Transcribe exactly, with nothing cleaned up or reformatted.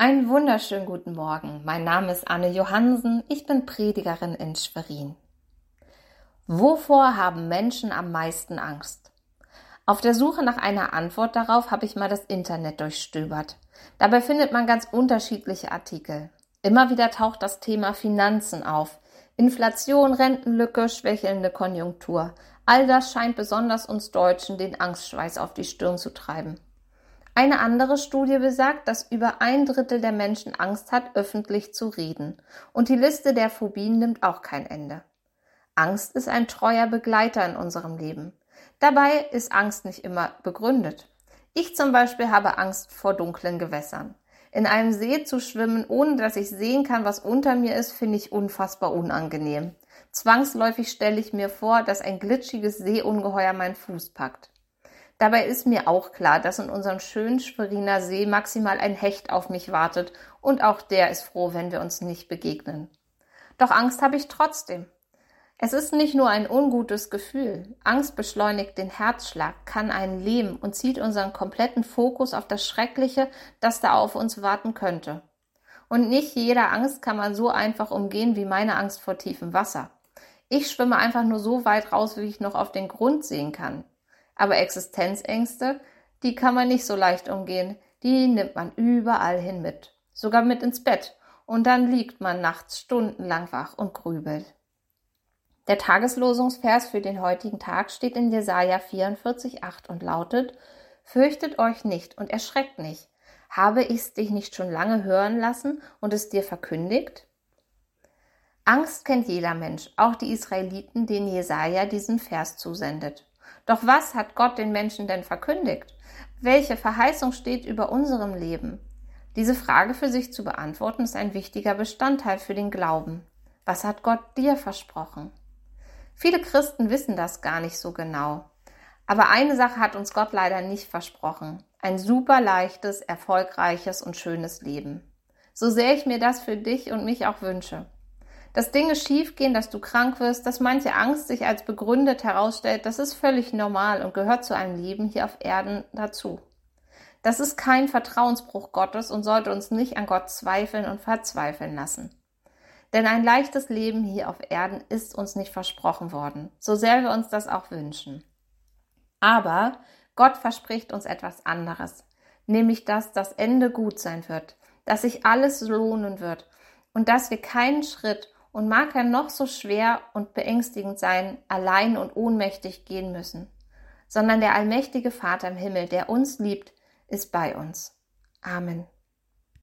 Einen wunderschönen guten Morgen. Mein Name ist Anne Johannsen. Ich bin Predigerin in Schwerin. Wovor haben Menschen am meisten Angst? Auf der Suche nach einer Antwort darauf habe ich mal das Internet durchstöbert. Dabei findet man ganz unterschiedliche Artikel. Immer wieder taucht das Thema Finanzen auf. Inflation, Rentenlücke, schwächelnde Konjunktur. All das scheint besonders uns Deutschen den Angstschweiß auf die Stirn zu treiben. Eine andere Studie besagt, dass über ein Drittel der Menschen Angst hat, öffentlich zu reden. Und die Liste der Phobien nimmt auch kein Ende. Angst ist ein treuer Begleiter in unserem Leben. Dabei ist Angst nicht immer begründet. Ich zum Beispiel habe Angst vor dunklen Gewässern. In einem See zu schwimmen, ohne dass ich sehen kann, was unter mir ist, finde ich unfassbar unangenehm. Zwangsläufig stelle ich mir vor, dass ein glitschiges Seeungeheuer meinen Fuß packt. Dabei ist mir auch klar, dass in unserem schönen Schweriner See maximal ein Hecht auf mich wartet und auch der ist froh, wenn wir uns nicht begegnen. Doch Angst habe ich trotzdem. Es ist nicht nur ein ungutes Gefühl. Angst beschleunigt den Herzschlag, kann einen lähmen und zieht unseren kompletten Fokus auf das Schreckliche, das da auf uns warten könnte. Und nicht jeder Angst kann man so einfach umgehen wie meine Angst vor tiefem Wasser. Ich schwimme einfach nur so weit raus, wie ich noch auf den Grund sehen kann. Aber Existenzängste, die kann man nicht so leicht umgehen. Die nimmt man überall hin mit. Sogar mit ins Bett. Und dann liegt man nachts stundenlang wach und grübelt. Der Tageslosungsvers für den heutigen Tag steht in Jesaja vierundvierzig, acht und lautet: Fürchtet euch nicht und erschreckt nicht. Habe ich's dich nicht schon lange hören lassen und es dir verkündigt? Angst kennt jeder Mensch, auch die Israeliten, denen Jesaja diesen Vers zusendet. Doch was hat Gott den Menschen denn verkündigt? Welche Verheißung steht über unserem Leben? Diese Frage für sich zu beantworten, ist ein wichtiger Bestandteil für den Glauben. Was hat Gott dir versprochen? Viele Christen wissen das gar nicht so genau. Aber eine Sache hat uns Gott leider nicht versprochen. Ein super leichtes, erfolgreiches und schönes Leben. So sehr ich mir das für dich und mich auch wünsche. Dass Dinge schiefgehen, dass du krank wirst, dass manche Angst sich als begründet herausstellt, das ist völlig normal und gehört zu einem Leben hier auf Erden dazu. Das ist kein Vertrauensbruch Gottes und sollte uns nicht an Gott zweifeln und verzweifeln lassen. Denn ein leichtes Leben hier auf Erden ist uns nicht versprochen worden, so sehr wir uns das auch wünschen. Aber Gott verspricht uns etwas anderes, nämlich dass das Ende gut sein wird, dass sich alles lohnen wird und dass wir keinen Schritt, und mag er noch so schwer und beängstigend sein, allein und ohnmächtig gehen müssen, sondern der allmächtige Vater im Himmel, der uns liebt, ist bei uns. Amen.